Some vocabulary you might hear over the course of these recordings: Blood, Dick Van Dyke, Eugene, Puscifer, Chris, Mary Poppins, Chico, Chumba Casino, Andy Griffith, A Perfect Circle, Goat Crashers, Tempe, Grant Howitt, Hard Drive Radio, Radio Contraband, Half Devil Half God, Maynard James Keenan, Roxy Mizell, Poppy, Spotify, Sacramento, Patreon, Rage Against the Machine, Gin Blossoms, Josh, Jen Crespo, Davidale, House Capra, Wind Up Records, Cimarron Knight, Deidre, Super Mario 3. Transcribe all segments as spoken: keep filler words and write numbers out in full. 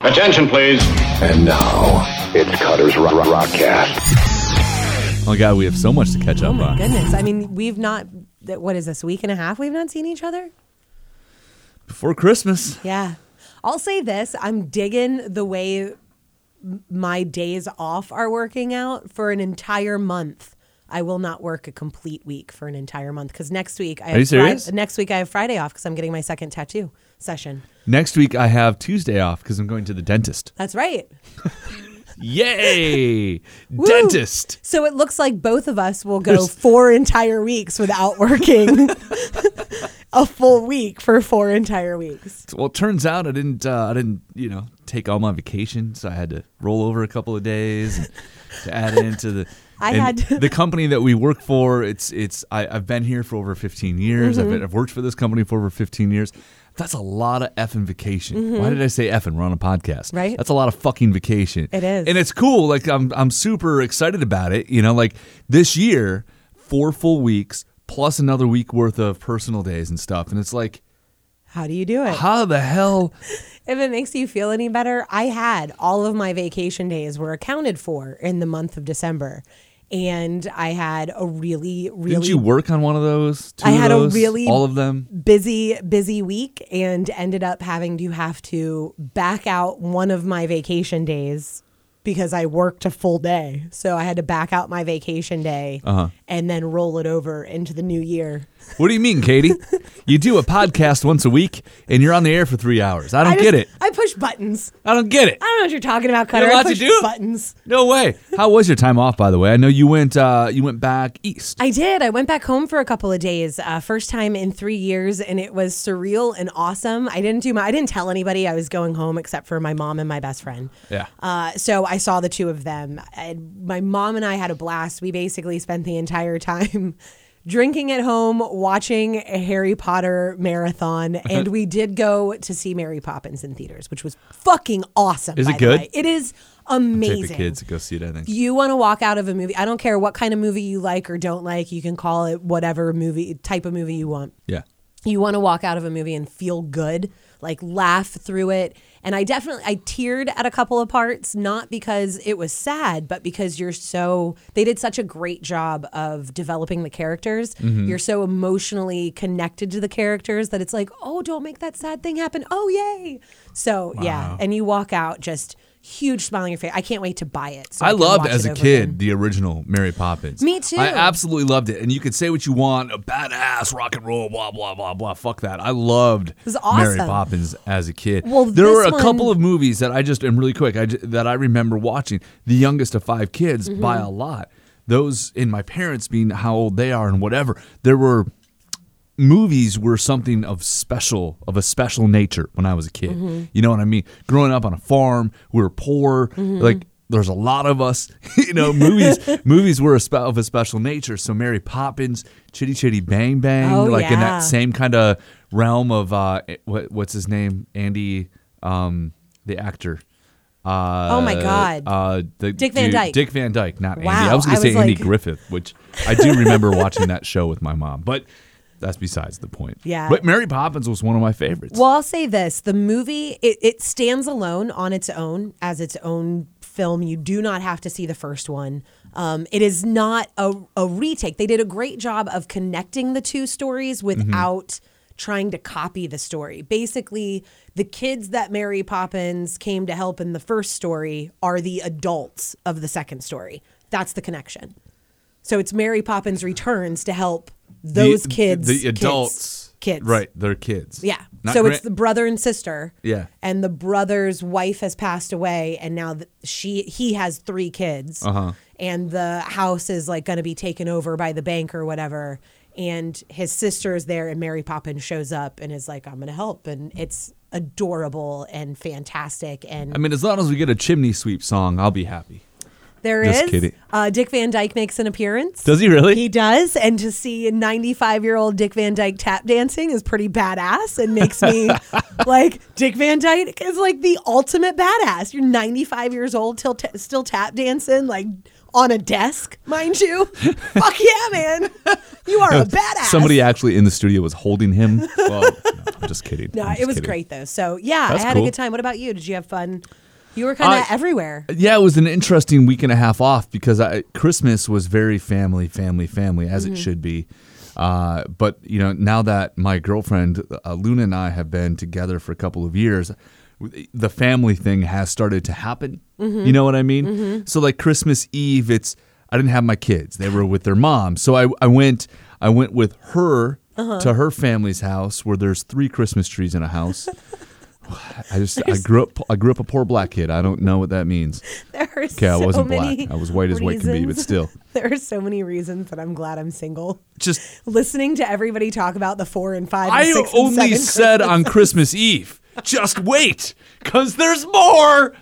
Attention, please. And now, it's Cutter's Rockcast. Oh, God, we have so much to catch up on. Oh, my goodness. I mean, we've not, what is this, week and a half we've not seen each other? Before Christmas. Yeah. I'll say this. I'm digging the way my days off are working out. For an entire month, I will not work a complete week for an entire month. Because next week, I are have you serious? Fri- next week I have Friday off because I'm getting my second tattoo session. Next week I have Tuesday off because I'm going to the dentist. That's right. Yay! Dentist. So it looks like both of us will go There's... four entire weeks without working a full week for four entire weeks. Well, it turns out I didn't. Uh, I didn't. You know, take all my vacation, so I had to roll over a couple of days and, to add into the. I and had to. The company that we work for. It's it's. I, I've been here for over fifteen years. Mm-hmm. I've been, I've worked for this company for over fifteen years. That's a lot of effing vacation. Mm-hmm. Why did I say effing? We're on a podcast. Right? That's a lot of fucking vacation. It is. And it's cool. Like, I'm I'm super excited about it. You know, like, this year, four full weeks, plus another week worth of personal days and stuff. And it's like, how do you do it? How the hell? If it makes you feel any better, I had all of my vacation days were accounted for in the month of December. And I had a really, really... Didn't you work on one of those? Two I had of those, a really all of them? busy, busy week and ended up having to have to back out one of my vacation days because I worked a full day. So I had to back out my vacation day uh-huh. and then roll it over into the new year. What do you mean, Katie? You do a podcast once a week and you're on the air for three hours. I don't I just, get it. I push buttons. I don't get it. I don't know what you're talking about, Cutter. You're allowed I push to do? buttons. No way. How was your time off, by the way? I know you went uh, you went back east. I did. I went back home for a couple of days. Uh, first time in three years, and it was surreal and awesome. I didn't do my I didn't tell anybody I was going home except for my mom and my best friend. Yeah. Uh, so I saw the two of them. I, my mom and I had a blast. We basically spent the entire time drinking at home, watching a Harry Potter marathon, and we did go to see Mary Poppins in theaters, which was fucking awesome. Is by it good? The way. It is amazing. Take the kids to go see it, I think. You want to walk out of a movie. I don't care what kind of movie you like or don't like. You can call it whatever movie type of movie you want. Yeah. You want to walk out of a movie and feel good, like laugh through it. And I definitely, I teared at a couple of parts, not because it was sad, but because you're so, they did such a great job of developing the characters. Mm-hmm. You're so emotionally connected to the characters that it's like, oh, don't make that sad thing happen. Oh, yay. So, wow. yeah. And you walk out just huge smile on your face. I can't wait to buy it. So I, I loved as a kid again. The original Mary Poppins. Me too. I absolutely loved it. And you could say what you want, a badass rock and roll, blah, blah, blah, blah. Fuck that. I loved it was awesome. Mary Poppins as a kid. Well, there were a one... couple of movies that I just, and really quick, I, that I remember watching. The youngest of five kids mm-hmm. by a lot. Those, and my parents being how old they are and whatever, there were movies were something of special, of a special nature when I was a kid. Mm-hmm. You know what I mean? Growing up on a farm, we were poor. Mm-hmm. Like, there's a lot of us. You know, movies movies were a spe- of a special nature. So Mary Poppins, Chitty Chitty Bang Bang, oh, like yeah. in that same kind of realm of, uh, what, what's his name? Andy, um, the actor. Uh, oh, my God. Uh, the, Dick Van Dyke. Dick Van Dyke, not wow. Andy. I was going to say Andy like... Griffith, which I do remember watching that show with my mom. But... that's besides the point. Yeah. But Mary Poppins was one of my favorites. Well, I'll say this. The movie, it, it stands alone on its own as its own film. You do not have to see the first one. Um, it is not a, a retake. They did a great job of connecting the two stories without mm-hmm. trying to copy the story. Basically, the kids that Mary Poppins came to help in the first story are the adults of the second story. That's the connection. So it's Mary Poppins returns to help those the, kids. The adults. Kids. kids. Right. They're kids. Yeah. Not so grand- it's the brother and sister. Yeah. And the brother's wife has passed away. And now she he has three kids. Uh-huh. And the house is like going to be taken over by the bank or whatever. And his sister is there. And Mary Poppins shows up and is like, I'm going to help. And it's adorable and fantastic. And I mean, as long as we get a chimney sweep song, I'll be happy. There Just is. Kidding. Uh, Dick Van Dyke makes an appearance. Does he really? He does. And to see ninety-five-year-old Dick Van Dyke tap dancing is pretty badass and makes me like, Dick Van Dyke is like the ultimate badass. You're ninety-five years old, till t- still tap dancing, like on a desk, mind you. Fuck yeah, man. You are no, a badass. Somebody actually in the studio was holding him. Well, no, I'm just kidding. No, just it was kidding. Great, though. So, yeah, That's I had cool. a good time. What about you? Did you have fun? You were kind of uh, everywhere. Yeah, it was an interesting week and a half off because I, Christmas was very family, family, family, as mm-hmm. it should be. Uh, but, you know, now that my girlfriend, uh, Luna, and I have been together for a couple of years, the family thing has started to happen. Mm-hmm. You know what I mean? Mm-hmm. So, like, Christmas Eve, it's I didn't have my kids. They were with their mom. So I, I, went, I went with her uh-huh. to her family's house where there's three Christmas trees in a house. I just There's, I grew up I grew up a poor black kid. I don't know what that means. There are okay, so I wasn't many black. I was white as reasons. White can be, but still. There are so many reasons that I'm glad I'm single. Just listening to everybody talk about the four and five and I six and seven. I only said on Christmas Eve, just wait, because there's more.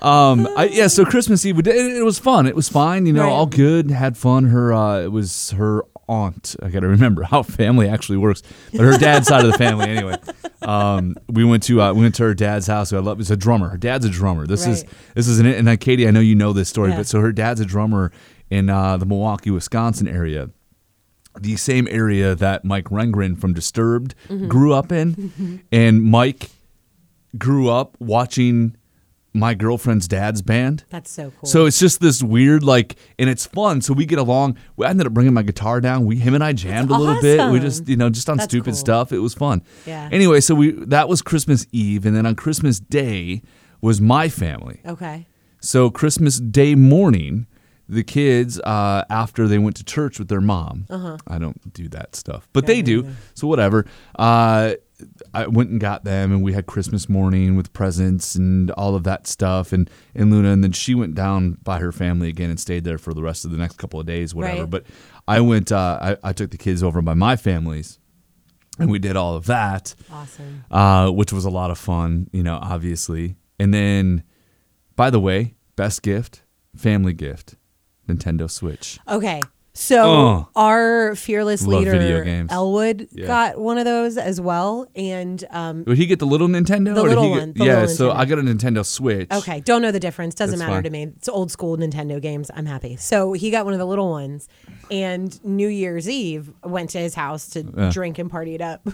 Um, I, yeah, so Christmas Eve, it, it was fun. It was fine, you know, right. all good, had fun. Her, uh, it was her aunt. I got to remember how family actually works, but her dad's side of the family anyway. Um, we went to uh, we went to her dad's house. Who I love. It's a drummer. Her dad's a drummer. This right. is this is an and uh, Katie, I know you know this story, yeah. but so her dad's a drummer in uh, the Milwaukee, Wisconsin area. The same area that Mike Rengren from Disturbed mm-hmm. grew up in, mm-hmm. and Mike grew up watching my girlfriend's dad's band. That's so cool. So it's just this weird, like, and it's fun. So we get along. I ended up bringing my guitar down. We, him and I jammed That's a little awesome. bit. We just, you know, just on That's stupid cool. stuff. It was fun. Yeah. Anyway, so we that was Christmas Eve. And then on Christmas Day was my family. Okay. So Christmas Day morning, the kids, uh, after they went to church with their mom. Uh-huh. I don't do that stuff. But yeah, they do. Either. So whatever. Uh I went and got them, and we had Christmas morning with presents and all of that stuff, and, and Luna, and then she went down by her family again and stayed there for the rest of the next couple of days, whatever. Right. But I went, uh, I, I took the kids over by my family's, and we did all of that, awesome, uh, which was a lot of fun, you know, obviously. And then, by the way, best gift, family gift, Nintendo Switch. Okay. So oh. our fearless Love leader, Elwood, yeah. got one of those as well. And um, would he get the little Nintendo? The or little did he one. Get, the yeah, little so Nintendo. I got a Nintendo Switch. Okay, don't know the difference. Doesn't That's matter fine. to me. It's old school Nintendo games. I'm happy. So he got one of the little ones. And New Year's Eve, went to his house to yeah. drink and party it up.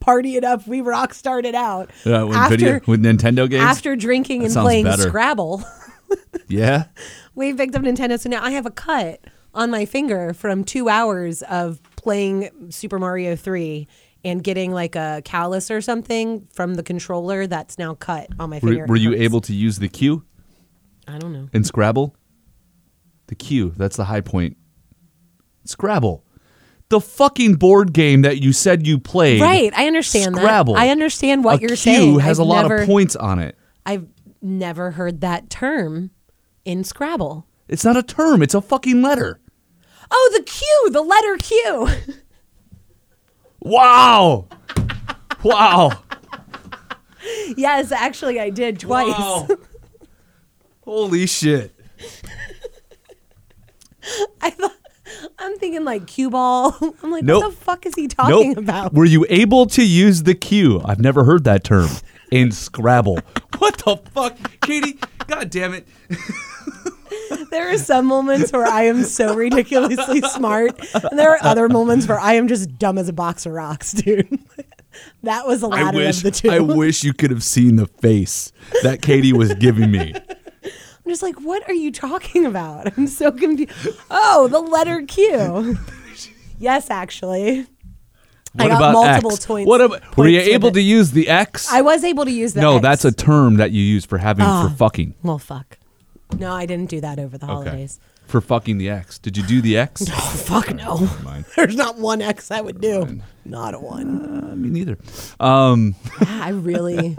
Party it up. We rock started out. Uh, with, after, video, with Nintendo games? After drinking that and playing better. Scrabble. yeah? We picked up Nintendo. So now I have a cut on my finger from two hours of playing Super Mario three and getting like a callus or something from the controller that's now cut on my finger. Were, were you able to use the Q? I don't know. In Scrabble? The Q, that's the high point. Scrabble. The fucking board game that you said you played. Right, I understand Scrabble. that. I understand what a you're Q saying. Q has I've a lot never, of points on it. I've never heard that term in Scrabble. It's not a term, it's a fucking letter. Oh, the Q, the letter Q. Wow. Wow. Yes, actually, I did twice. Wow. Holy shit. I thought, I'm thinking like cue ball. I'm like, nope. What the fuck is he talking nope. about? Were you able to use the Q? I've never heard that term in Scrabble. What the fuck? Katie, God damn it. There are some moments where I am so ridiculously smart, and there are other moments where I am just dumb as a box of rocks, dude. That was a lot of the two. I wish you could have seen the face that Katie was giving me. I'm just like, what are you talking about? I'm so confused. Oh, the letter Q. Yes, actually. What I got about multiple X? Points. What about, points were you able to use the X? I was able to use the no, X. No, that's a term that you use for having oh, for fucking. Well, fuck. No, I didn't do that over the holidays. Okay. For fucking the X. Did you do the X? No, fuck no. There's not one X I would do. Not a one. Uh, me neither. Um. Yeah, I really,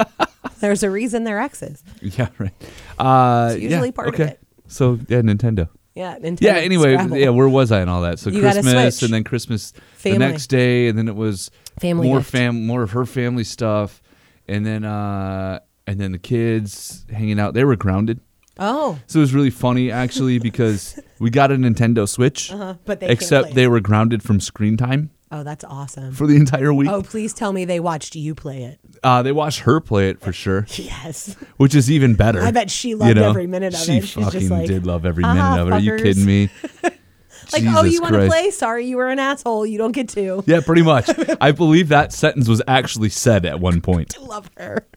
there's a reason they're X's. Yeah, right. Uh, it's usually yeah, part okay. of it. So, yeah, Nintendo. Yeah, Nintendo. Yeah, anyway, Scrabble. yeah, where was I and all that? So you Christmas and then Christmas family. the next day, and then it was family more, fam- more of her family stuff, and then uh, and then the kids hanging out. They were grounded. Oh. So it was really funny, actually, because we got a Nintendo Switch, uh-huh, but they except they were grounded from screen time. Oh, that's awesome. For the entire week. Oh, please tell me they watched you play it. Uh, they watched her play it for sure. Yes. Which is even better. I bet she loved you know? every minute of she it. She fucking just like, did love every minute uh-huh, of it. Fuckers. Are you kidding me? Like, Jesus oh, you want to play? Sorry, you were an asshole. You don't get to. Yeah, pretty much. I believe that sentence was actually said at one point. I love her.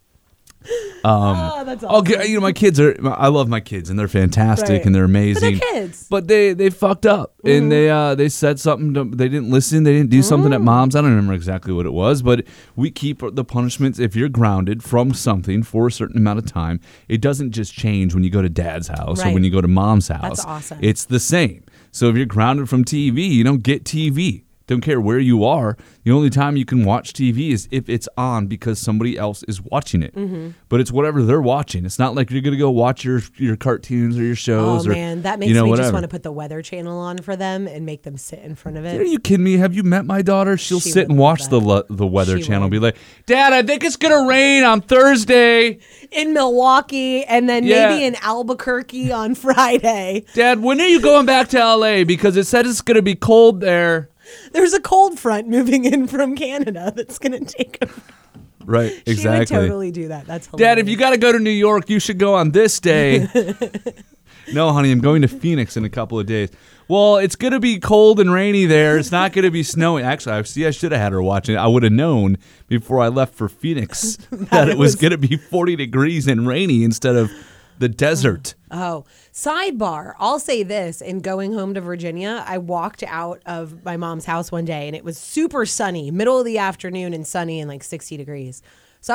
Um, oh, that's awesome. I'll get, you know, my kids are, I love my kids and they're fantastic right. and they're amazing. But they're kids. But they, they fucked up mm-hmm. and they uh, they said something, to, they didn't listen, they didn't do mm-hmm. something at mom's. I don't remember exactly what it was, but we keep the punishments. If you're grounded from something for a certain amount of time, it doesn't just change when you go to dad's house right. or when you go to mom's house. That's awesome. It's the same. So if you're grounded from T V, you don't get T V. Don't care where you are. The only time you can watch T V is if it's on because somebody else is watching it. Mm-hmm. But it's whatever they're watching. It's not like you're going to go watch your your cartoons or your shows. Oh, or, man. That makes you know, me whatever. just want to put the Weather Channel on for them and make them sit in front of it. Are you kidding me? Have you met my daughter? She'll she sit and watch the lo- the Weather she Channel would. and be like, Dad, I think it's going to rain on Thursday. In Milwaukee and then yeah. maybe in Albuquerque on Friday. Dad, when are you going back to L A? Because it said it's going to be cold there. There's a cold front moving in from Canada that's going to take over. Right, exactly. She would totally do that. That's hilarious. Dad, if you got to go to New York, you should go on this day. No, honey, I'm going to Phoenix in a couple of days. Well, it's going to be cold and rainy there. It's not going to be snowing. Actually, I see I should have had her watching it. I would have known before I left for Phoenix that, that it was, was going to be forty degrees and rainy instead of the desert. Oh. oh, sidebar. I'll say this. In going home to Virginia, I walked out of my mom's house one day and it was super sunny, middle of the afternoon and sunny and like sixty degrees. So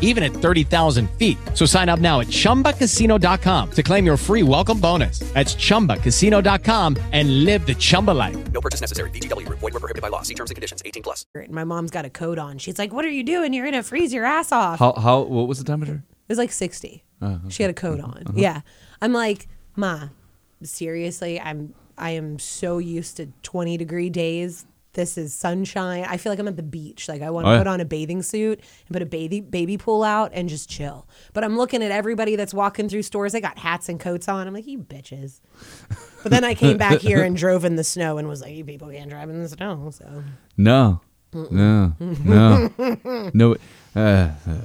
even at thirty thousand feet. So sign up now at Chumba Casino dot com to claim your free welcome bonus. That's Chumba Casino dot com and live the Chumba life. No purchase necessary. V G W. Void where prohibited by law. See terms and conditions. eighteen plus. My mom's got a coat on. She's like, what are you doing? You're going to freeze your ass off. How, how, what was the temperature? It was like sixty. Uh, okay. She had a coat on. Uh-huh. Yeah. I'm like, Ma, seriously, I'm, I am so used to twenty degree days. This is sunshine. I feel like I'm at the beach. Like I want to oh, yeah. put on a bathing suit and put a baby baby pool out and just chill. But I'm looking at everybody that's walking through stores. They got hats and coats on. I'm like, you bitches. But then I came back here and drove in the snow and was like, you people can't drive in the snow. So no, Mm-mm. no, no, no, uh, uh,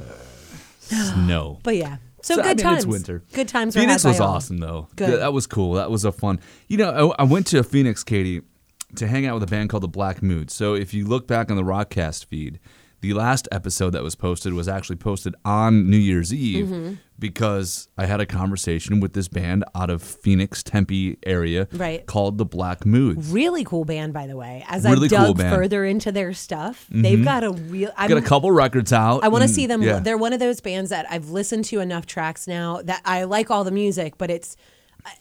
snow. But yeah. So, so good I mean, times. It's winter. Good times. Phoenix was awesome though. Good. That was cool. That was a fun. You know, I, I went to Phoenix, Katie, to hang out with a band called The Black Moods. So if you look back on the Rockcast feed, the last episode that was posted was actually posted on New Year's Eve mm-hmm. because I had a conversation with this band out of Phoenix, Tempe area right. called The Black Moods. Really cool band, by the way. As really I dug cool band. further into their stuff, mm-hmm. they've got a real... I've got a couple records out. I want to see them. Yeah. They're one of those bands that I've listened to enough tracks now that I like all the music, but it's...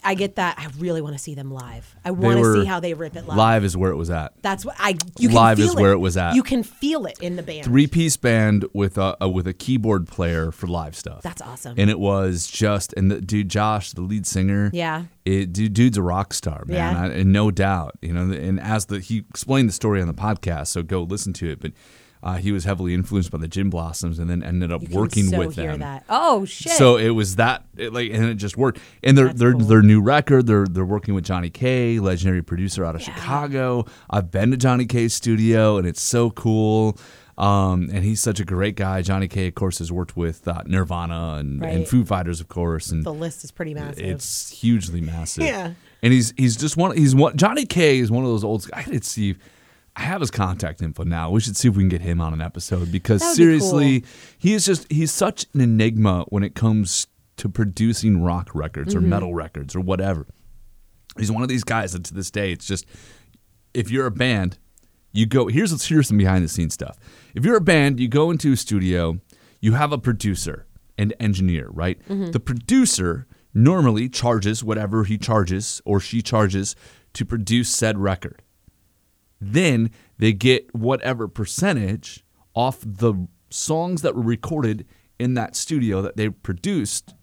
I get that. I really want to see them live. I want to see how they rip it live. Live is where it was at. That's what I. You can live feel is it. where it was at. You can feel it in the band. Three-piece band with a, a with a keyboard player for live stuff. That's awesome. And it was just and the, dude, Josh, the lead singer. Yeah. It, dude, dude's a rock star, man. Yeah. I, and no doubt, you know. And as the he explained the story on the podcast, so go listen to it. But. Uh, he was heavily influenced by the Gin Blossoms, and then ended up you can working so with hear them. That. Oh shit! So it was that, it like, and it just worked. And their their cool. their new record, they're they're working with Johnny K, legendary producer out of yeah. Chicago. I've been to Johnny K's studio, and it's so cool. Um, and he's such a great guy. Johnny K, of course, has worked with uh, Nirvana and, right. and Foo Fighters, of course. And the list is pretty massive. It's hugely massive. Yeah. And he's he's just one. He's one. Johnny K is one of those old. I didn't see. I have his contact info now. We should see if we can get him on an episode because seriously, be cool. he is just, he's such an enigma when it comes to producing rock records mm-hmm. or metal records or whatever. He's one of these guys that to this day, it's just, if you're a band, you go, here's, here's some behind the scenes stuff. If you're a band, you go into a studio, you have a producer and engineer, right? Mm-hmm. The producer normally charges whatever he charges or she charges to produce said record. Then they get whatever percentage off the songs that were recorded in that studio that they produced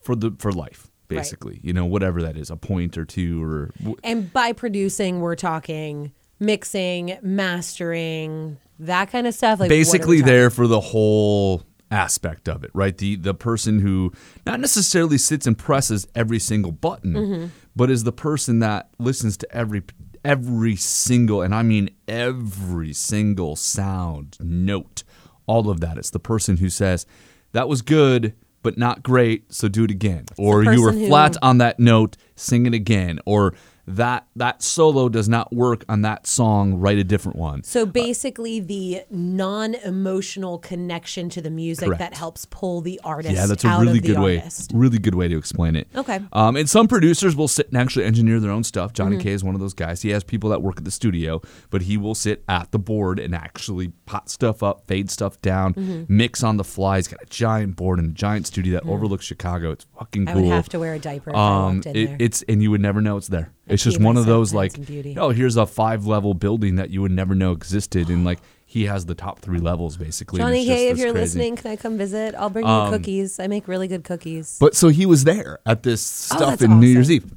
for the for life, basically. Right. You know, whatever that is, a point or two or. W- and by producing, we're talking mixing, mastering, that kind of stuff. Like basically, there for the whole aspect of it, right? The the person who not necessarily sits and presses every single button, mm-hmm. but is the person that listens to every every single, and I mean every single sound, note, all of that. It's the person who says, that was good, but not great, so do it again. It's or you were flat who... on that note, sing it again. Or that that solo does not work on that song, write a different one. So basically uh, the non-emotional connection to the music correct. That helps pull the artist out of the artist. Yeah, that's a really good way, really good way to explain it. Okay. Um, and some producers will sit and actually engineer their own stuff. Johnny mm-hmm. K is one of those guys. He has people that work at the studio, but he will sit at the board and actually pot stuff up, fade stuff down, mm-hmm. mix on the fly. He's got a giant board and a giant studio that mm-hmm. overlooks Chicago. It's fucking cool. I would have to wear a diaper if um, I walked in it, there. It's, and you would never know it's there. It's just one of those like, oh, here's a five-level building that you would never know existed. And like he has the top three levels, basically. Johnny K, if you're listening, can I come visit? I'll bring you cookies. I make really good cookies. But so he was there at this stuff in New Year's Eve.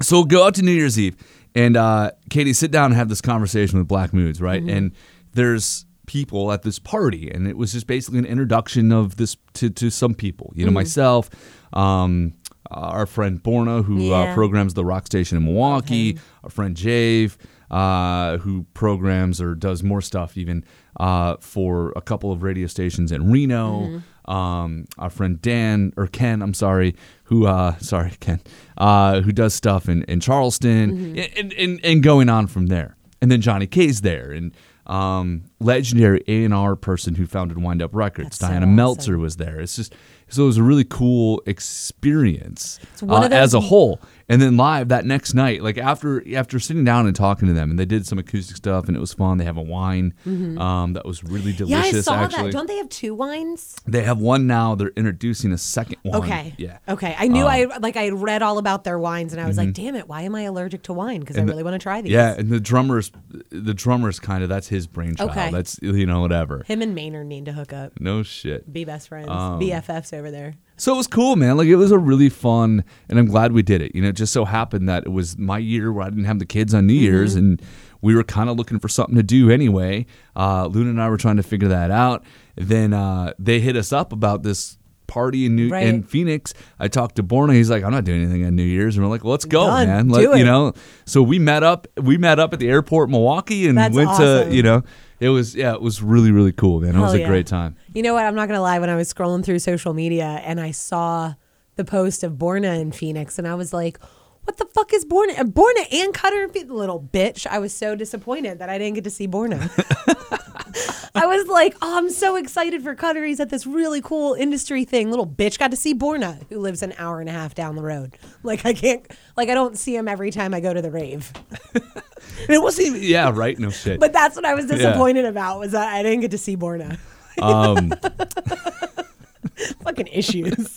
So we'll go out to New Year's Eve. And uh, Katie, sit down and have this conversation with Black Moods, right? Mm-hmm. And there's people at this party. And it was just basically an introduction of this to, to some people. You know, mm-hmm. myself, um... Uh, our friend Borna, who yeah. uh, programs the rock station in Milwaukee, okay. our friend Jave, uh, who programs or does more stuff even uh, for a couple of radio stations in Reno, mm-hmm. um, our friend Dan, or Ken, I'm sorry, who, uh, sorry, Ken, uh, who does stuff in, in Charleston, mm-hmm. and, and, and going on from there. And then Johnny K's there, and um, legendary A and R person who founded Wind Up Records, That's Diana so awesome. Meltzer was there. It's just... So it was a really cool experience uh, as a whole. And then live that next night, like after after sitting down and talking to them, and they did some acoustic stuff, and it was fun. They have a wine mm-hmm. um, that was really delicious, yeah, I saw actually. That. Don't they have two wines? They have one now. They're introducing a second wine. Okay. Yeah. Okay. I knew um, I like I had read all about their wines, and I was mm-hmm. like, damn it, why am I allergic to wine? Because I really the, want to try these. Yeah, and the drummer's, the drummer's kind of, that's his brainchild. Okay. That's, you know, whatever. Him and Maynard need to hook up. No shit. Be best friends. Um, B F Fs over there. So it was cool, man. Like, it was a really fun, and I'm glad we did it. You know, it just so happened that it was my year where I didn't have the kids on New mm-hmm. Year's, and we were kind of looking for something to do anyway. Uh, Luna and I were trying to figure that out. Then uh, they hit us up about this party in New right. in Phoenix. I talked to Borna. He's like, I'm not doing anything on New Year's, and we're like, well, let's go, Done. man. Let, do it. You know, so we met up. We met up at the airport in Milwaukee, and That's went awesome. to you know. It was, yeah, it was really, really cool, man. It Hell was a yeah. great time. You know what? I'm not going to lie. When I was scrolling through social media and I saw the post of Borna in Phoenix, and I was like, what the fuck is Borna? Borna and Cutter in Phoenix? Little bitch. I was so disappointed that I didn't get to see Borna. I was like, oh, I'm so excited for Cutter. He's at this really cool industry thing. Little bitch, got to see Borna, who lives an hour and a half down the road. Like, I can't, like, I don't see him every time I go to the rave. And it wasn't even, yeah, right? No shit. But that's what I was disappointed yeah. about, was that I didn't get to see Borna. Um. Fucking issues.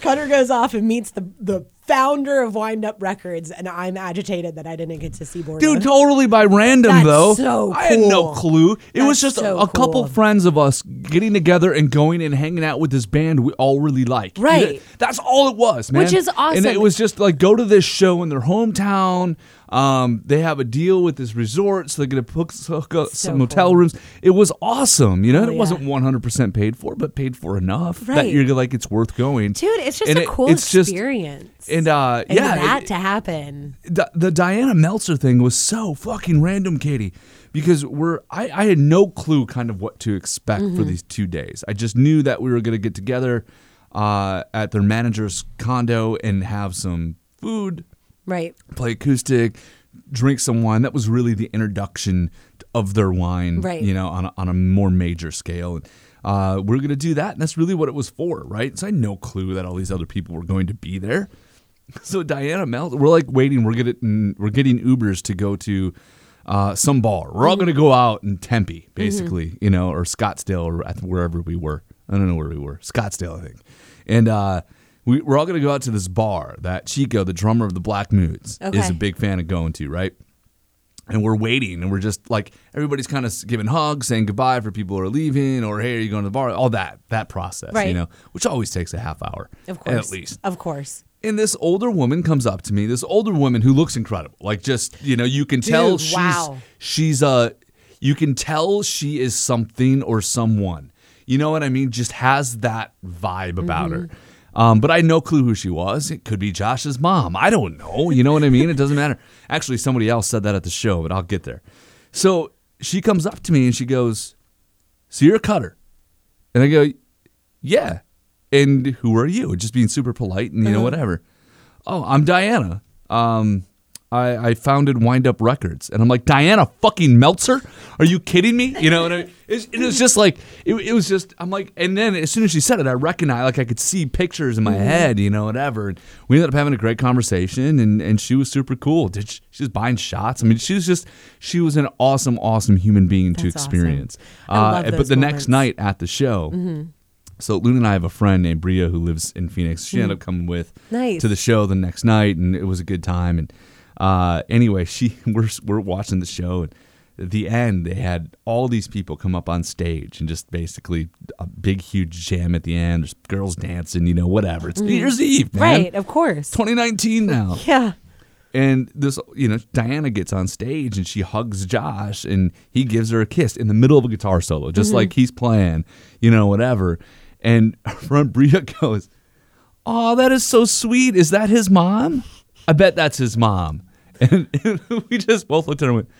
Cutter goes off and meets the, the founder of Wind Up Records, and I'm agitated that I didn't get to see Borna. Dude, totally by random, that's though. So cool. I had no clue. It that's was just so a, a couple cool. friends of us getting together and going and hanging out with this band we all really like. Right. That's all it was, man. Which is awesome. And it was just like, go to this show in their hometown. Um, they have a deal with this resort, so they're going to hook, hook up so some cool. motel rooms. It was awesome, you know? Oh, it yeah. wasn't one hundred percent paid for, but paid for enough right. that you're like, it's worth going. Dude, it's just and a it, cool it's experience. Just, and uh, and yeah, for that it, to happen. The, the Diana Meltzer thing was so fucking random, Katie, because we're I, I had no clue kind of what to expect mm-hmm. for these two days. I just knew that we were going to get together uh, at their manager's condo and have some food. Right. Play acoustic, drink some wine. That was really the introduction of their wine, right. you know, on a, on a more major scale. And uh, we're going to do that, and that's really what it was for, right? So I had no clue that all these other people were going to be there. So Diana Meltzer, we're like waiting. We're getting, we're getting Ubers to go to uh, some bar. We're all going to go out in Tempe, basically, mm-hmm. you know, or Scottsdale or wherever we were. I don't know where we were. Scottsdale, I think. And, uh, We, we're all going to go out to this bar that Chico, the drummer of the Black Moods, okay. is a big fan of going to, right? And we're waiting, and we're just like, everybody's kind of giving hugs, saying goodbye for people who are leaving, or hey, are you going to the bar? All that, that process, right. you know, which always takes a half hour. Of course. At least. Of course. And this older woman comes up to me, this older woman who looks incredible. Like, just, you know, you can tell Dude, she's, wow. she's, uh, you can tell she is something or someone. You know what I mean? Just has that vibe about mm-hmm. her. Um, but I had no clue who she was. It could be Josh's mom. I don't know. You know what I mean? It doesn't matter. Actually, somebody else said that at the show, but I'll get there. So she comes up to me and she goes, so you're a cutter? And I go, yeah. And who are you? Just being super polite and, you know, whatever. Oh, I'm Diana. Um, I, I founded Wind Up Records. And I'm like, Diana fucking Meltzer? Are you kidding me? You know what I mean? It, it was just like, it, it was just, I'm like, and then as soon as she said it, I recognized, like I could see pictures in my head, you know, whatever. And we ended up having a great conversation, and, and she was super cool. Did she, she was buying shots. I mean, she was just, she was an awesome, awesome human being That's to experience. Awesome. I love uh, those but the moments. Next night at the show, mm-hmm. so Luna and I have a friend named Bria who lives in Phoenix. She mm. ended up coming with nice. to the show the next night, and it was a good time. And uh, anyway, she we're we're watching the show, and at the end, they had all these people come up on stage and just basically a big, huge jam at the end. There's girls dancing, you know, whatever. It's mm. New Year's Eve, man. Right, of course. twenty nineteen now. Yeah. And this, you know, Diana gets on stage and she hugs Josh and he gives her a kiss in the middle of a guitar solo, just mm-hmm. like he's playing, you know, whatever. And her friend Bria goes, oh, that is so sweet. Is that his mom? I bet that's his mom. And, and we just both looked at her and went,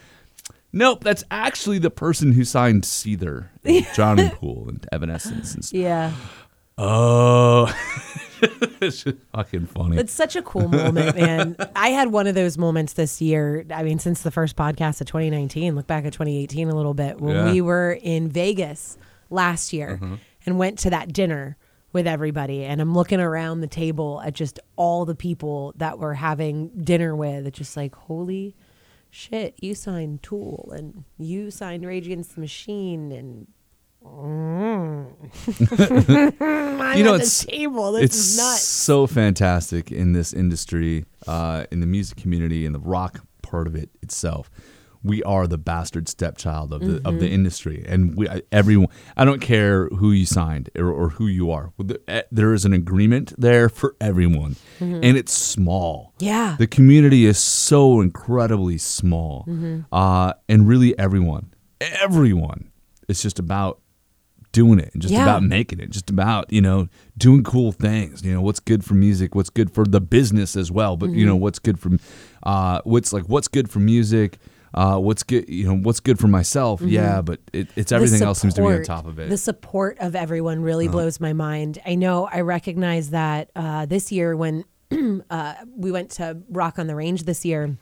nope, that's actually the person who signed Seether, and John and Poole, and Evanescence. And stuff. Yeah. Oh. It's just fucking funny. It's such a cool moment, man. I had one of those moments this year. I mean, since the first podcast of twenty nineteen, look back at twenty eighteen a little bit, when yeah. we were in Vegas last year uh-huh. and went to that dinner with everybody. And I'm looking around the table at just all the people that we're having dinner with. It's just like, holy shit, you signed Tool, and you signed Rage Against the Machine, and mm. I'm you know, at the table. This it's is nuts. So fantastic in this industry, uh, in the music community, in the rock part of it itself. We are the bastard stepchild of the mm-hmm. of the industry, and we everyone. I don't care who you signed or, or who you are. There is an agreement there for everyone, mm-hmm. and it's small. Yeah, the community is so incredibly small, mm-hmm. uh, and really everyone, everyone. It's just about doing it, and just yeah. about making it, just about you know doing cool things. You know what's good for music, what's good for the business as well, but mm-hmm. you know what's good for, uh, what's like what's good for music. Uh, what's good, you know, what's good for myself. Mm-hmm. Yeah, but it, it's everything support, else seems to be on top of it. The support of everyone really uh-huh. blows my mind. I know I recognize that uh, this year when uh, we went to Rock on the Range this year,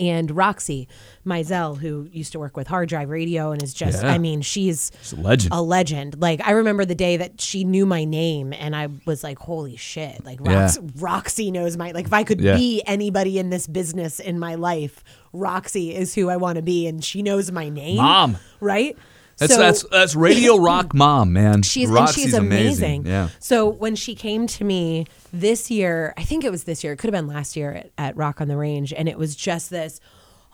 and Roxy Mizell, who used to work with Hard Drive Radio and is just, yeah. I mean, she's, she's a legend. a legend. Like, I remember the day that she knew my name and I was like, holy shit, like Rox- yeah. Roxy knows my, like if I could yeah. be anybody in this business in my life, Roxy is who I want to be, and she knows my name. Mom. Right? That's so, that's that's Radio Rock Mom, man. She's Roxy's and she's amazing. amazing. Yeah. So when she came to me this year, I think it was this year, it could have been last year at, at Rock on the Range, and it was just this,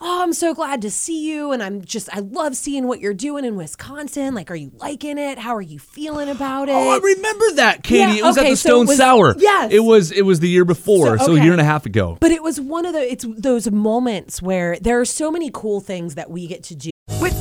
oh, I'm so glad to see you, and I'm just, I love seeing what you're doing in Wisconsin. Like, are you liking it? How are you feeling about it? Oh, I remember that, Katie. Yeah, it was okay, at the so Stone was, Sour. Yes. It was, it was the year before, so, okay. so a year and a half ago. But it was one of the, it's those moments where there are so many cool things that we get to do. With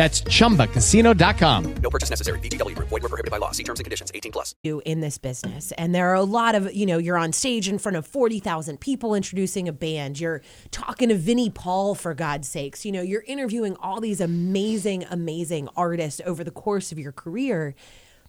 That's chumba casino dot com. No purchase necessary. V G W Group. Void where prohibited by law. See terms and conditions. eighteen plus. You in this business, and there are a lot of, you know, you're on stage in front of forty thousand people introducing a band. You're talking to Vinnie Paul, for God's sakes. You know, you're interviewing all these amazing, amazing artists over the course of your career.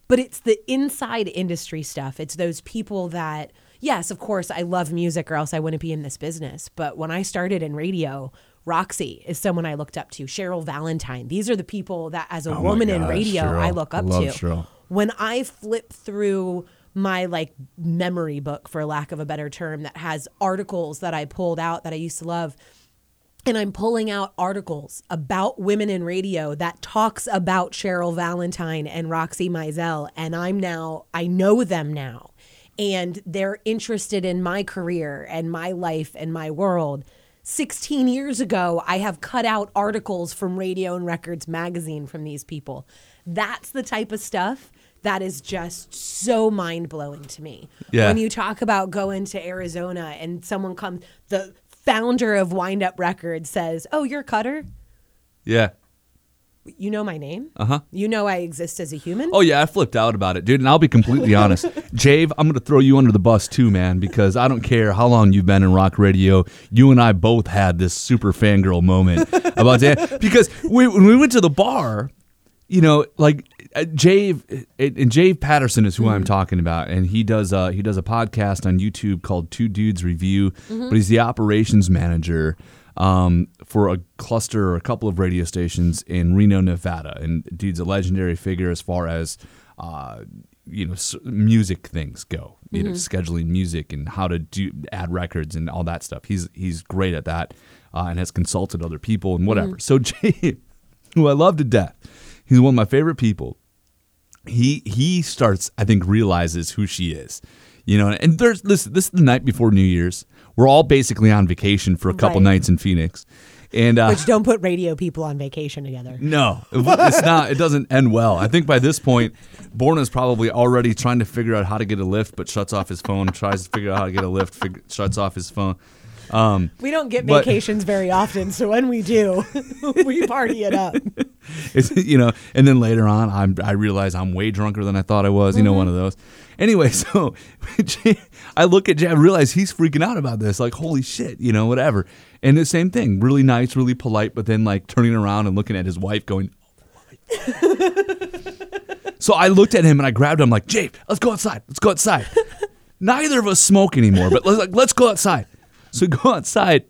But it's the inside industry stuff. It's those people that, yes, of course, I love music or else I wouldn't be in this business. But when I started in radio, Roxy is someone I looked up to. Cheryl Valentine. These are the people that, as a oh woman gosh, in radio, Cheryl. I look up I love to. Cheryl. When I flip through my like memory book, for lack of a better term, that has articles that I pulled out that I used to love, and I'm pulling out articles about women in radio that talks about Cheryl Valentine and Roxy Mizell, and I'm now I know them now. And they're interested in my career and my life and my world. sixteen years ago, I have cut out articles from Radio and Records magazine from these people. That's the type of stuff that is just so mind-blowing to me. Yeah. When you talk about going to Arizona and someone comes, the founder of Wind Up Records says, "Oh, you're Cutter?" Yeah. You know my name? Uh-huh. You know I exist as a human? Oh, yeah. I flipped out about it, dude. And I'll be completely honest. Jave, I'm going to throw you under the bus too, man, because I don't care how long you've been in rock radio. You and I both had this super fangirl moment about Diana. Because we, when we went to the bar, you know, like Jave, and Jave Patterson is who mm-hmm. I'm talking about. And he does, a, he does a podcast on YouTube called Two Dudes Review, mm-hmm. but he's the operations manager Um, for a cluster or a couple of radio stations in Reno, Nevada, and dude's a legendary figure as far as uh, you know music things go. Mm-hmm. You know, scheduling music and how to do add records and all that stuff. He's he's great at that uh, and has consulted other people and whatever. Mm-hmm. So Jay, who I love to death, he's one of my favorite people. He he starts, I think, realizes who she is. You know, and there's listen, this is the night before New Year's. We're all basically on vacation for a couple right. nights in Phoenix, and uh, which don't put radio people on vacation together. No, it's not. It doesn't end well. I think by this point, Borna's probably already trying to figure out how to get a lift, but shuts off his phone. Tries to figure out how to get a lift, fig- shuts off his phone. Um, we don't get but, vacations very often, so when we do, we party it up. It's, you know, and then later on, I'm, I realize I'm way drunker than I thought I was. Mm-hmm. You know, one of those. Anyway, so I look at Jay, I realize he's freaking out about this. Like, holy shit, you know, whatever. And the same thing, really nice, really polite, but then like turning around and looking at his wife, going, "Oh my." So I looked at him and I grabbed him. I'm like, "Jay, let's go outside. Let's go outside." Neither of us smoke anymore, but let's, like, let's go outside. So go outside.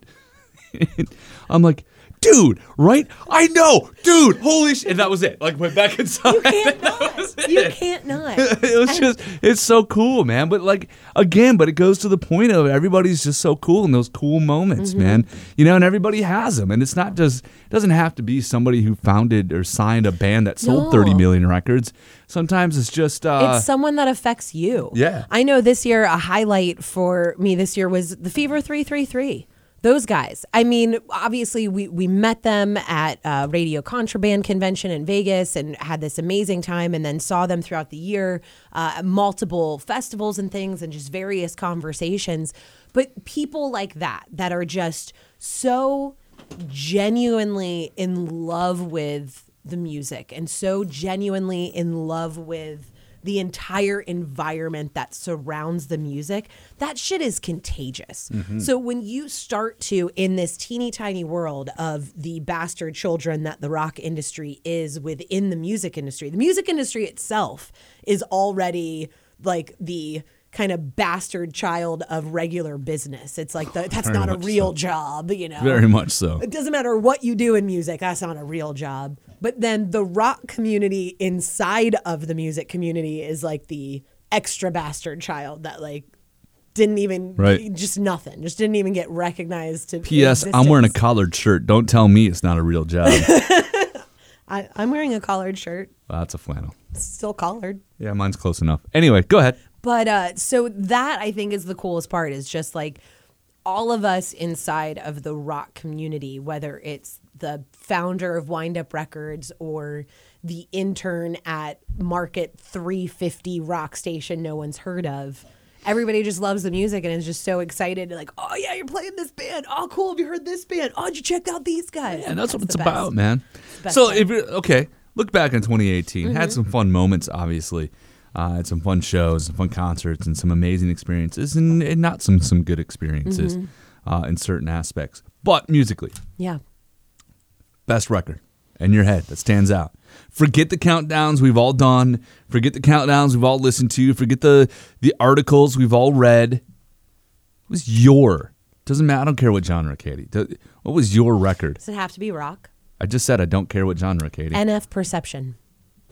I'm like, dude, right? I know, dude, holy shit. And that was it. Like, went back inside. You can't not. You can't not. It was just, it's so cool, man. But like, again, but it goes to the point of everybody's just so cool in those cool moments, mm-hmm. man. You know, and everybody has them. And it's not just, it doesn't have to be somebody who founded or signed a band that sold no. thirty million records. Sometimes it's just... Uh, it's someone that affects you. Yeah. I know this year, a highlight for me this year was the Fever three thirty-three. Those guys. I mean, obviously, we, we met them at a Radio Contraband convention in Vegas and had this amazing time, and then saw them throughout the year uh, at multiple festivals and things and just various conversations. But people like that, that are just so genuinely in love with the music and so genuinely in love with the entire environment that surrounds the music, that shit is contagious. Mm-hmm. So when you start to, in this teeny tiny world of the bastard children that the rock industry is within the music industry, the music industry itself is already like the kind of bastard child of regular business. It's like, the, that's Very not a real so. job, you know? Very much so. It doesn't matter what you do in music, that's not a real job. But then the rock community inside of the music community is like the extra bastard child that like didn't even, right. just nothing, just didn't even get recognized. To P S. I'm wearing a collared shirt. Don't tell me it's not a real job. I, I'm wearing a collared shirt. Well, that's a flannel. It's still collared. Yeah, mine's close enough. Anyway, go ahead. But uh, so that, I think, is the coolest part, is just like all of us inside of the rock community, whether it's the founder of Wind Up Records or the intern at Market three fifty rock station no one's heard of. everybody just loves the music and is just so excited. They're like, oh, yeah, you're playing this band. Oh, cool. Have you heard this band? Oh, did you check out these guys? Yeah, and that's, that's what it's about, man. So, if you're, okay, look back in twenty eighteen. Mm-hmm. Had some fun moments, obviously. Uh, had some fun shows, some fun concerts, and some amazing experiences, and, and not some, some good experiences mm-hmm. uh, in certain aspects. But musically. Yeah. Best record in your head that stands out. Forget the countdowns we've all done. Forget the countdowns we've all listened to. Forget the, the articles we've all read. What was your? Doesn't matter. I don't care what genre, Katie. What was your record? Does it have to be rock? I just said I don't care what genre, Katie. N F Perception.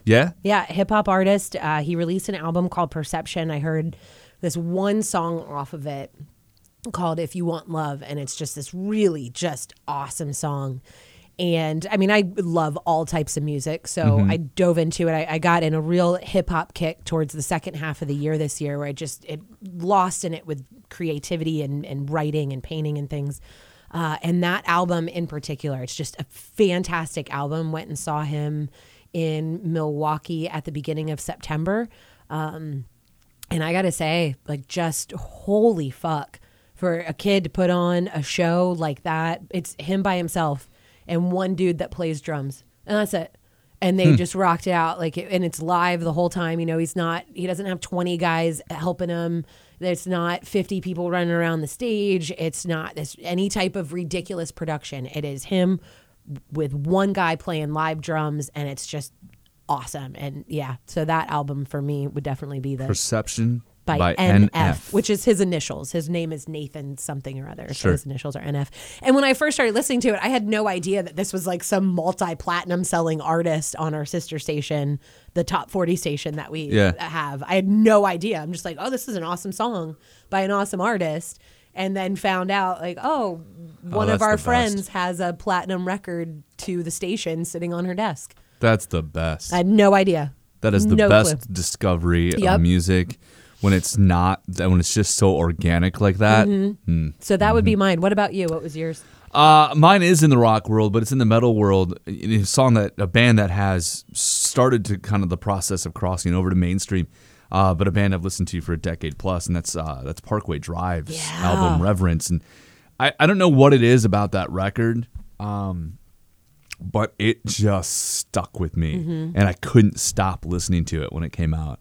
Yeah? Yeah, hip-hop artist. Uh, he released an album called Perception. I heard this one song off of it called If You Want Love, and it's just this really just awesome song. And I mean, I love all types of music, so mm-hmm. I dove into it. I, I got in a real hip hop kick towards the second half of the year this year, where I just it, lost in it with creativity and, and writing and painting and things. Uh, and that album in particular, it's just a fantastic album. Went and saw him in Milwaukee at the beginning of September. Um, and I gotta say, like, just holy fuck, for a kid to put on a show like that. It's him by himself. And one dude that plays drums, and that's it. And they hmm. just rocked it out, like, and it's live the whole time. You know, he's not, he doesn't have twenty guys helping him. There's not fifty people running around the stage. It's not this any type of ridiculous production. It is him with one guy playing live drums, and it's just awesome. And yeah, so that album for me would definitely be the Perception by, by N F, N F, which is his initials. His name is Nathan something or other. Sure. So his initials are N F. And when I first started listening to it, I had no idea that this was like some multi-platinum selling artist on our sister station, the top forty station that we yeah. have. I had no idea. I'm just like, oh, this is an awesome song by an awesome artist. And then found out, like, oh, one oh, of our friends best. has a platinum record to the station sitting on her desk. That's the best. I had no idea. That is the no best clue. discovery yep. of music. When it's not, when it's just so organic like that. Mm-hmm. Mm. So that would mm-hmm. be mine. What about you? What was yours? Uh, mine is in the rock world, but it's in the metal world. A song that, a band that has started to kind of the process of crossing over to mainstream, uh, but a band I've listened to for a decade plus, and that's uh, that's Parkway Drive's yeah. album Reverence. And I, I don't know what it is about that record, um, but it just stuck with me, mm-hmm. and I couldn't stop listening to it when it came out.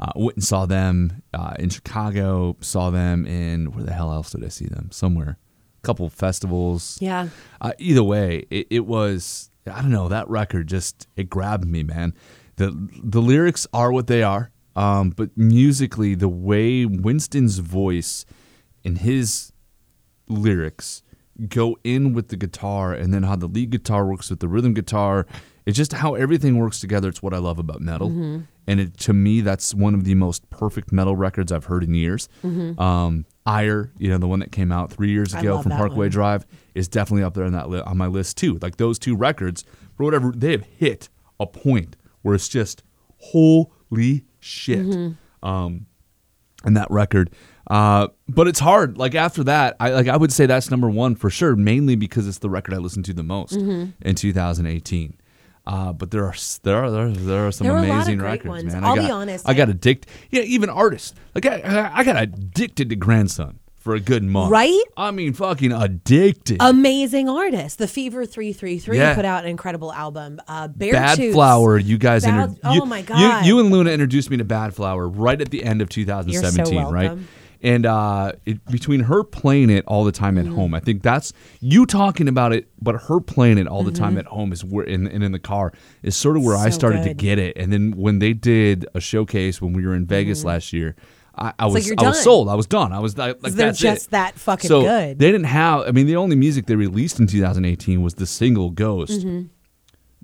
Uh, went and saw them uh, in Chicago, saw them in, where the hell else did I see them? Somewhere. A couple of festivals. Yeah. Uh, either way, it, it was, I don't know, that record just, it grabbed me, man. The the lyrics are what they are, um, but musically, the way Winston's voice and his lyrics go in with the guitar, and then how the lead guitar works with the rhythm guitar, it's just how everything works together. It's what I love about metal. Mm-hmm. And it, to me, that's one of the most perfect metal records I've heard in years. Mm-hmm. Um, Ire, you know, the one that came out three years ago from Parkway one. Drive, is definitely up there on that li- on my list too. Like, those two records, for whatever, they have hit a point where it's just holy shit. Mm-hmm. Um, and that record, uh, but it's hard. Like, after that, I like I would say that's number one for sure, mainly because it's the record I listened to the most mm-hmm. in two thousand eighteen. Uh, but there are there are there are some there amazing records, ones. man. I'll I got, be honest. I got addicted. Yeah, even artists. Like I, I got addicted to Grandson for a good month. Right? I mean, fucking addicted. Amazing artists. The Fever three thirty-three yeah. put out an incredible album. Uh, Badflower. You guys. Bad, inter- oh you, my god. You, you and Luna introduced me to Badflower right at the end of two thousand seventeen. You're so welcome. Right? And uh, it, between her playing it all the time at mm-hmm. home, I think that's you talking about it, but her playing it all the mm-hmm. time at home is where, and, and in the car is sort of where so I started good. to get it. And then when they did a showcase when we were in Vegas mm-hmm. last year, I, I was like I was sold. I was done. I was I, like, they're that's just it. that fucking so good. They didn't have. I mean, the only music they released in two thousand eighteen was the single Ghost, mm-hmm.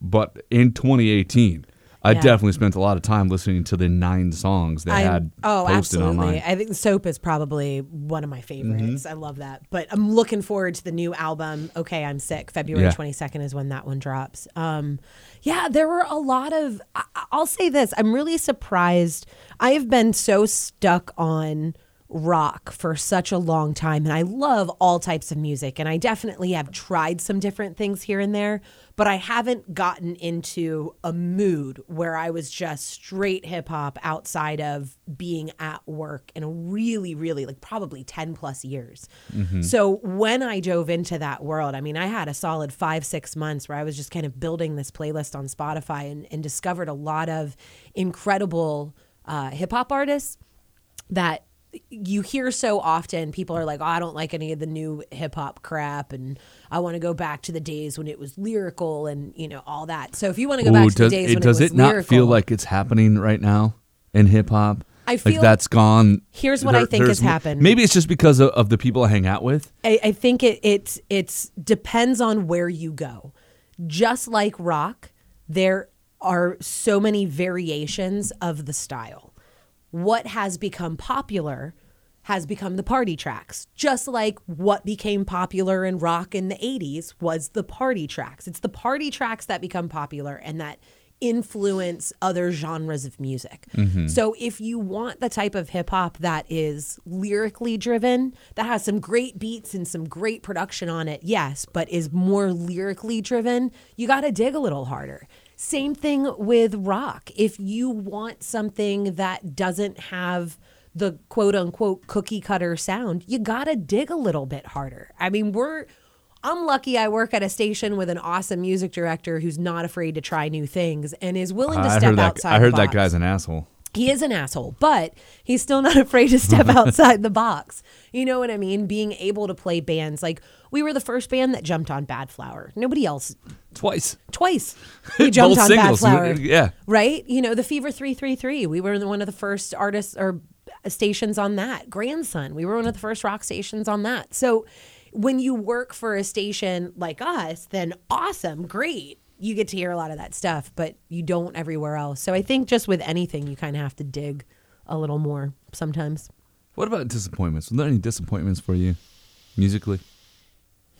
but in twenty eighteen. I yeah. definitely spent a lot of time listening to the nine songs they I, had oh, posted absolutely. online. I think Soap is probably one of my favorites. Mm-hmm. I love that. But I'm looking forward to the new album, Okay, I'm Sick. February yeah. twenty-second is when that one drops. Um, yeah, there were a lot of... I- I'll say this. I'm really surprised. I have been so stuck on rock for such a long time, and I love all types of music, and I definitely have tried some different things here and there, but I haven't gotten into a mood where I was just straight hip hop outside of being at work in a really, really, like, probably ten plus years. Mm-hmm. So when I dove into that world, I mean, I had a solid five, six months where I was just kind of building this playlist on Spotify and, and discovered a lot of incredible uh, hip hop artists that you hear so often. People are like, oh, I don't like any of the new hip hop crap, and I want to go back to the days when it was lyrical and, you know, all that. So if you want to go Ooh, back does, to the days it, when it was lyrical. Does it not lyrical, feel like it's happening right now in hip hop? I feel like that's gone. Here's what there, I think has happened. Maybe it's just because of, of the people I hang out with. I, I think it it's, it's depends on where you go. Just like rock, there are so many variations of the style. What has become popular has become the party tracks, just like what became popular in rock in the eighties was the party tracks. It's the party tracks that become popular and that influence other genres of music. Mm-hmm. So if you want the type of hip hop that is lyrically driven, that has some great beats and some great production on it, yes, but is more lyrically driven, you got to dig a little harder. Same thing with rock. If you want something that doesn't have the quote unquote cookie cutter sound, you got to dig a little bit harder. I mean, we're, I'm lucky I work at a station with an awesome music director who's not afraid to try new things and is willing to I step outside that, I heard the box. That guy's an asshole. He is an asshole, but he's still not afraid to step outside the box. You know what I mean? Being able to play bands like, we were the first band that jumped on Badflower. Nobody else. Twice. Twice. We jumped Both on singles. Badflower. Yeah. Right? You know, the Fever three three three. We were one of the first artists or stations on that. Grandson. We were one of the first rock stations on that. So when you work for a station like us, then awesome, great. You get to hear a lot of that stuff, but you don't everywhere else. So I think just with anything, you kind of have to dig a little more sometimes. What about disappointments? Were there any disappointments for you musically?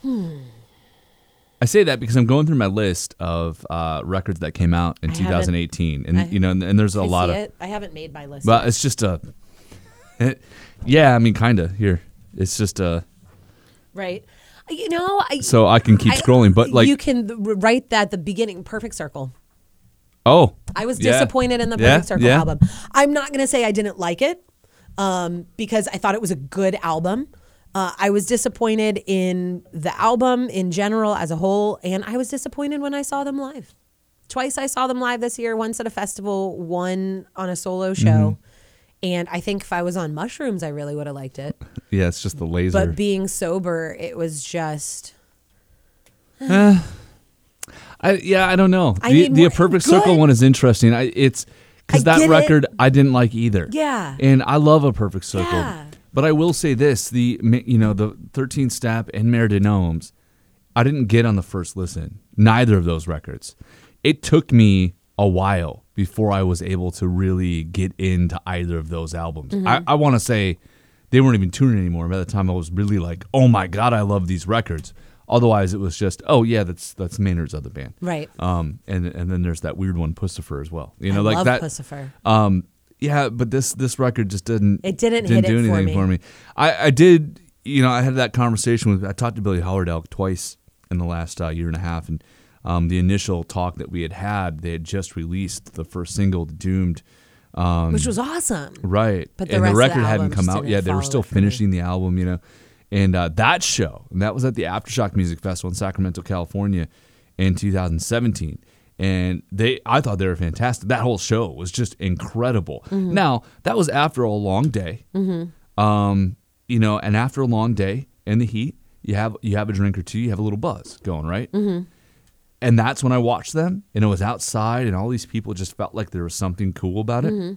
Hmm. I say that because I'm going through my list of uh, records that came out in two thousand eighteen, and I, you know, and, and there's a I lot see of. It. I haven't made my list. Well, it's just a. It, yeah, I mean, kind of here. It's just a. Right, you know. I, so I can keep I, scrolling, but like you can write that at the beginning. Perfect Circle. Oh. I was yeah. disappointed in the Perfect yeah, Circle yeah. album. I'm not gonna say I didn't like it, um, because I thought it was a good album. Uh, I was disappointed in the album in general as a whole, and I was disappointed when I saw them live. Twice I saw them live this year, once at a festival, one on a solo show. Mm-hmm. And I think if I was on mushrooms, I really would have liked it. Yeah, it's just the laser. But being sober, it was just... uh, I Yeah, I don't know. I the the A Perfect good. Circle one is interesting. I, it's because that record it. I didn't like either. Yeah. And I love A Perfect Circle. Yeah. But I will say this, the you know the thirteenth Step and Mare de Gnomes, I didn't get on the first listen, neither of those records. It took me a while before I was able to really get into either of those albums. Mm-hmm. I, I want to say they weren't even tuning anymore. By the time I was really like, oh my God, I love these records. Otherwise, it was just, oh yeah, that's that's Maynard's other band. Right. Um, and, and then there's that weird one, Puscifer, as well. You know, I like love that, Puscifer. Um, Yeah, but this this record just didn't it didn't, didn't hit do it anything for me. For me. I, I did, you know, I had that conversation with, I talked to Billy Howardell twice in the last uh, year and a half, and um, the initial talk that we had had, they had just released the first single, Doomed. Um, Which was awesome. Right. But the and rest the record of the hadn't come out yet. They were still finishing the album, you know. And uh, that show, and that was at the Aftershock Music Festival in Sacramento, California in two thousand seventeen. And they, I thought they were fantastic. That whole show was just incredible. Mm-hmm. Now, that was after a long day, mm-hmm. um, you know, and after a long day in the heat, you have you have a drink or two, you have a little buzz going, right? Mm-hmm. And that's when I watched them, and it was outside, and all these people just felt like there was something cool about it. Mm-hmm.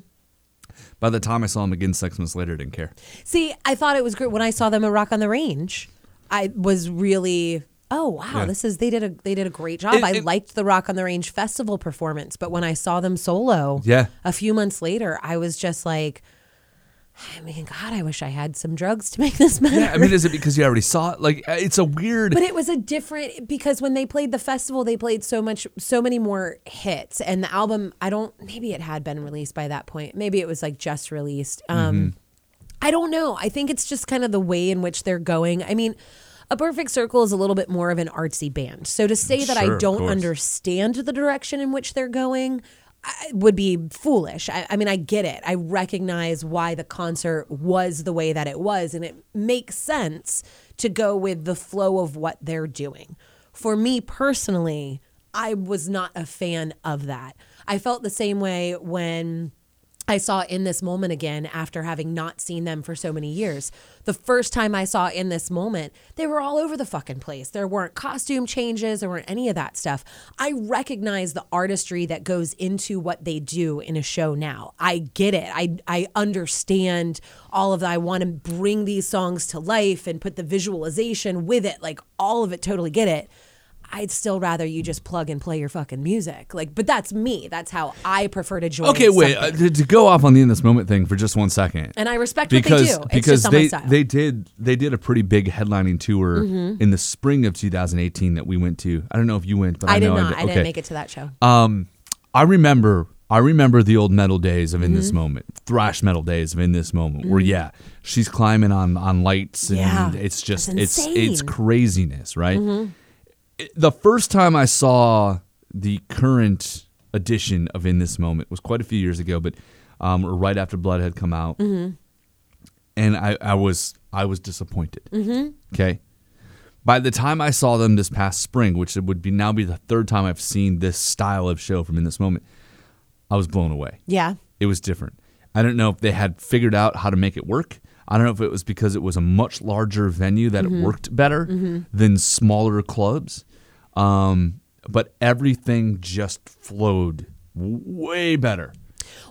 By the time I saw them again six months later, I didn't care. See, I thought it was great. When I saw them at Rock on the Range, I was really... Oh wow! Yeah. This is they did a they did a great job. It, I it, liked the Rock on the Range festival performance, but when I saw them solo, yeah. a few months later, I was just like, I mean, God, I wish I had some drugs to make this better. Yeah, I mean, is it because you already saw it? Like, it's a weird. But it was a different because when they played the festival, they played so much, so many more hits, and the album. I don't. Maybe it had been released by that point. Maybe it was like just released. Um, mm-hmm. I don't know. I think it's just kind of the way in which they're going. I mean, A Perfect Circle is a little bit more of an artsy band. So to say that sure, I don't understand the direction in which they're going I, would be foolish. I, I mean, I get it. I recognize why the concert was the way that it was, and it makes sense to go with the flow of what they're doing. For me personally, I was not a fan of that. I felt the same way when I saw In This Moment again after having not seen them for so many years. The first time I saw In This Moment, they were all over the fucking place. There weren't costume changes. There weren't any of that stuff. I recognize the artistry that goes into what they do in a show now. I get it. I I understand all of that. I want to bring these songs to life and put the visualization with it. Like, all of it, totally get it. I'd still rather you just plug and play your fucking music. Like, but that's me. That's how I prefer to join. Okay, wait. Uh, to, to go off on the In This Moment thing for just one second. And I respect because, what they do. Because it's just they, on my style. they did they did a pretty big headlining tour mm-hmm. in the spring of two thousand eighteen that we went to. I don't know if you went, but I, I did know not. I, okay. I didn't make it to that show. Um, I remember I remember the old metal days of mm-hmm. In This Moment, thrash metal days of In This Moment, mm-hmm. where yeah, she's climbing on on lights and yeah, it's just it's it's craziness, right? Mm-hmm. The first time I saw the current edition of In This Moment was quite a few years ago, but um, right after Blood had come out, mm-hmm. and I, I was I was disappointed. Mm-hmm. Okay, by the time I saw them this past spring, which it would be now be the third time I've seen this style of show from In This Moment, I was blown away. Yeah, it was different. I don't know if they had figured out how to make it work. I don't know if it was because it was a much larger venue that mm-hmm. it worked better mm-hmm. than smaller clubs. Um, but everything just flowed way better.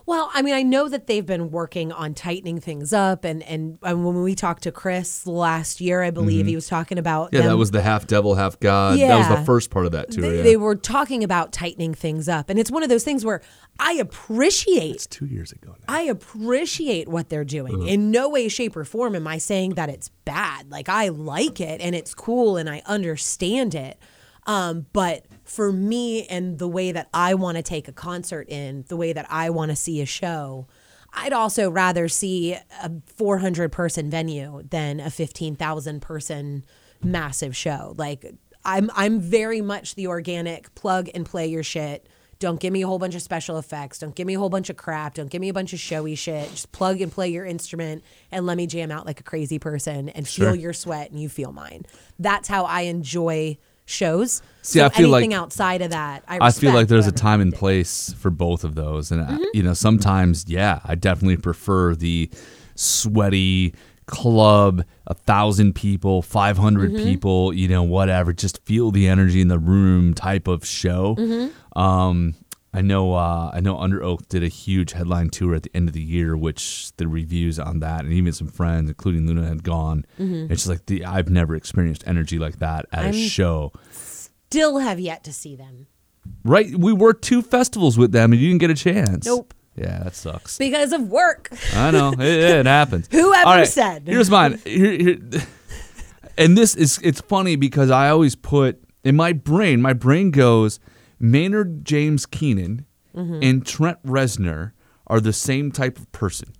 Well, I mean, I know that they've been working on tightening things up. And, and, and when we talked to Chris last year, I believe mm-hmm. he was talking about. Yeah, them. That was the half devil, half God. Yeah. That was the first part of that tour. They, yeah. they were talking about tightening things up. And it's one of those things where I appreciate. It's two years ago now. I appreciate what they're doing. Ugh. In no way, shape, or form am I saying that it's bad. Like, I like it and it's cool and I understand it. Um, but for me and the way that I want to take a concert in, the way that I want to see a show, I'd also rather see a four hundred person venue than a fifteen thousand person massive show. Like, I'm I'm very much the organic plug and play your shit. Don't give me a whole bunch of special effects. Don't give me a whole bunch of crap. Don't give me a bunch of showy shit. Just plug and play your instrument and let me jam out like a crazy person and feel sure. your sweat and you feel mine. That's how I enjoy shows. See, so I feel anything like, outside of that, I, I feel like there's a time and place for both of those. And, mm-hmm. I, you know, sometimes, yeah, I definitely prefer the sweaty club, a thousand people, five hundred mm-hmm. people, you know, whatever, just feel the energy in the room type of show. Mm-hmm. Um, I know uh, I know Under Oath did a huge headline tour at the end of the year, which the reviews on that and even some friends, including Luna, had gone. Mm-hmm. It's just like, the, I've never experienced energy like that at I'm a show. Still have yet to see them. Right. We were two festivals with them and you didn't get a chance. Nope. Yeah, that sucks. Because of work. I know. It, it happens. Whoever right, said. Here's mine. Here, here. And this is, it's funny because I always put, in my brain, my brain goes, Maynard James Keenan mm-hmm. and Trent Reznor are the same type of person.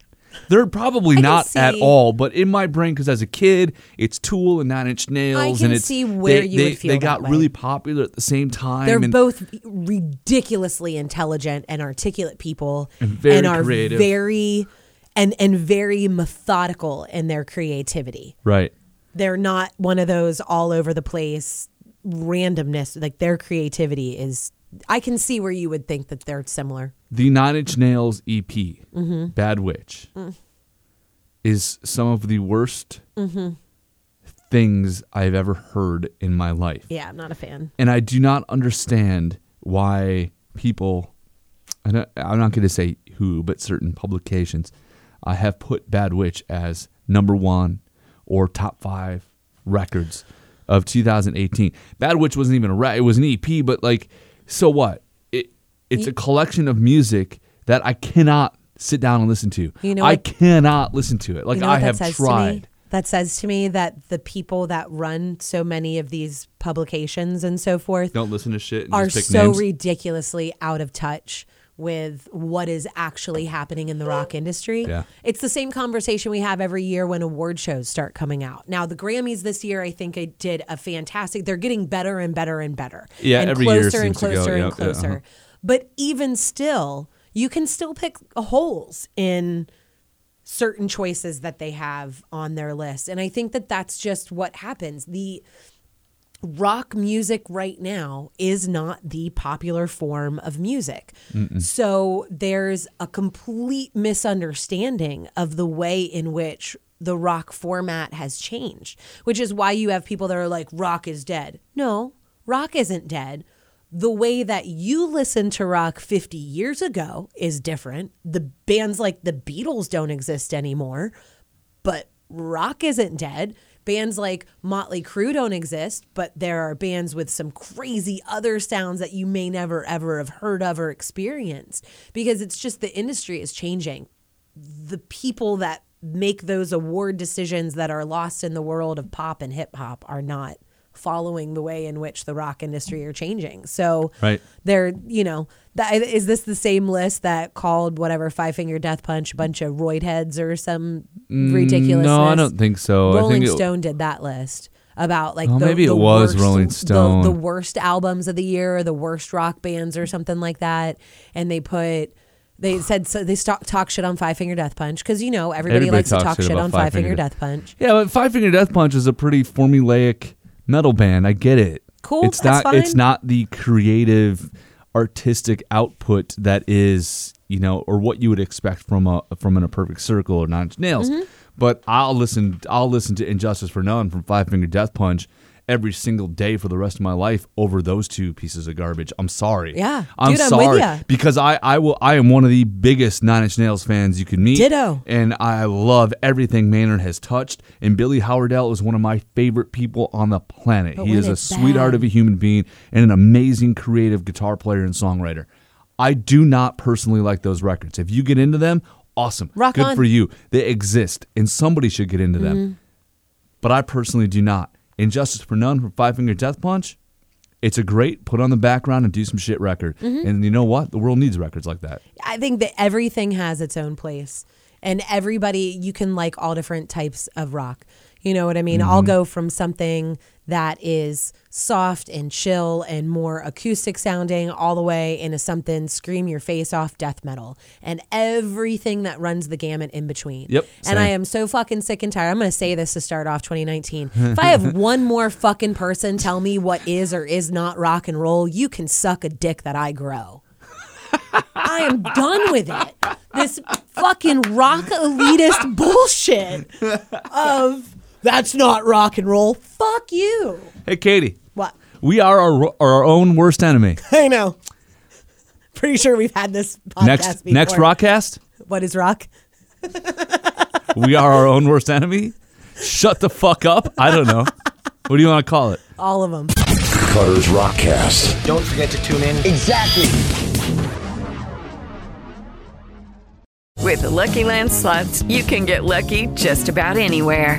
They're probably not at all, but in my brain, because as a kid, it's Tool and Nine Inch Nails. I can and it's, see where they, you they, would feel They that got way. really popular at the same time. They're and, both ridiculously intelligent and articulate people and, very and are creative. very and and very methodical in their creativity. Right. They're not one of those all over the place randomness. Like, their creativity is, I can see where you would think that they're similar. The Nine Inch Nails E P mm-hmm. Bad Witch mm. is some of the worst mm-hmm. things I've ever heard in my life. Yeah, I'm not a fan, and I do not understand why people, and I, I'm not going to say who, but certain publications I have put Bad Witch as number one or top five records of two thousand eighteen. Bad Witch wasn't even a rap, it was an E P, but like, so what? It It's a collection of music that I cannot sit down and listen to. You know, I what, cannot listen to it. Like, you know, I have tried. That says to me that the people that run so many of these publications and so forth don't listen to shit and are just pick so names. ridiculously out of touch with what is actually happening in the rock industry. Yeah. It's the same conversation we have every year when award shows start coming out. Now, the Grammys this year, I think I did a fantastic, they're getting better and better and better. Yeah, and every closer year and closer seems to go, and closer. Yeah, and closer. Yeah, uh-huh. But even still, you can still pick holes in certain choices that they have on their list. And I think that that's just what happens. The rock music right now is not the popular form of music. Mm-mm. So there's a complete misunderstanding of the way in which the rock format has changed, which is why you have people that are like, rock is dead. No, rock isn't dead. The way that you listened to rock fifty years ago is different. The bands like the Beatles don't exist anymore, but rock isn't dead. Bands like Motley Crue don't exist, but there are bands with some crazy other sounds that you may never, ever have heard of or experienced, because it's just the industry is changing. The people that make those award decisions that are lost in the world of pop and hip hop are not following the way in which the rock industry are changing. So right. they're, you know, that, is this the same list that called whatever Five Finger Death Punch a bunch of roid heads or some mm, ridiculous no, list? I don't think so. Rolling I think Stone it, did that list about like oh, the, maybe the it was worst, Rolling Stone. The, the worst albums of the year or the worst rock bands or something like that. And they put, they said, so they st- talk shit on Five Finger Death Punch because, you know, everybody, everybody likes to talk shit, shit on Five Finger, Finger Death Punch. Yeah, but Five Finger Death Punch is a pretty formulaic metal band. I get it. Cool. It's that's not fine. It's not the creative artistic output that is, you know, or what you would expect from a from an A Perfect Circle or Nine Inch Nails. Mm-hmm. But I'll listen I'll listen to Injustice for None from Five Finger Death Punch every single day for the rest of my life over those two pieces of garbage. I'm sorry. Yeah. I'm dude, sorry. I'm with you. Because I, I will I am one of the biggest Nine Inch Nails fans you can meet. Ditto. And I love everything Maynard has touched. And Billy Howardell is one of my favorite people on the planet. But he is a bad. sweetheart of a human being and an amazing creative guitar player and songwriter. I do not personally like those records. If you get into them, awesome. Rock Good on. for you. They exist and somebody should get into them. Mm-hmm. But I personally do not. Injustice for None from Five Finger Death Punch, it's a great put on the background and do some shit record. Mm-hmm. And you know what? The world needs records like that. I think that everything has its own place. And everybody, you can like all different types of rock. You know what I mean? Mm-hmm. I'll go from something that is soft and chill and more acoustic sounding all the way into something scream your face off death metal and everything that runs the gamut in between. Yep. Same. And I am so fucking sick and tired. I'm going to say this to start off twenty nineteen. If I have one more fucking person tell me what is or is not rock and roll, you can suck a dick that I grow. I am done with it. This fucking rock elitist bullshit of that's not rock and roll. Fuck you. Hey, Katie. What? We are our, our own worst enemy. I know. Pretty sure we've had this podcast next, before. Next Rockcast? What is rock? We are our own worst enemy? Shut the fuck up? I don't know. What do you want to call it? All of them. Cutter's Rockcast. Don't forget to tune in. Exactly. With the Lucky Land Slots, you can get lucky just about anywhere.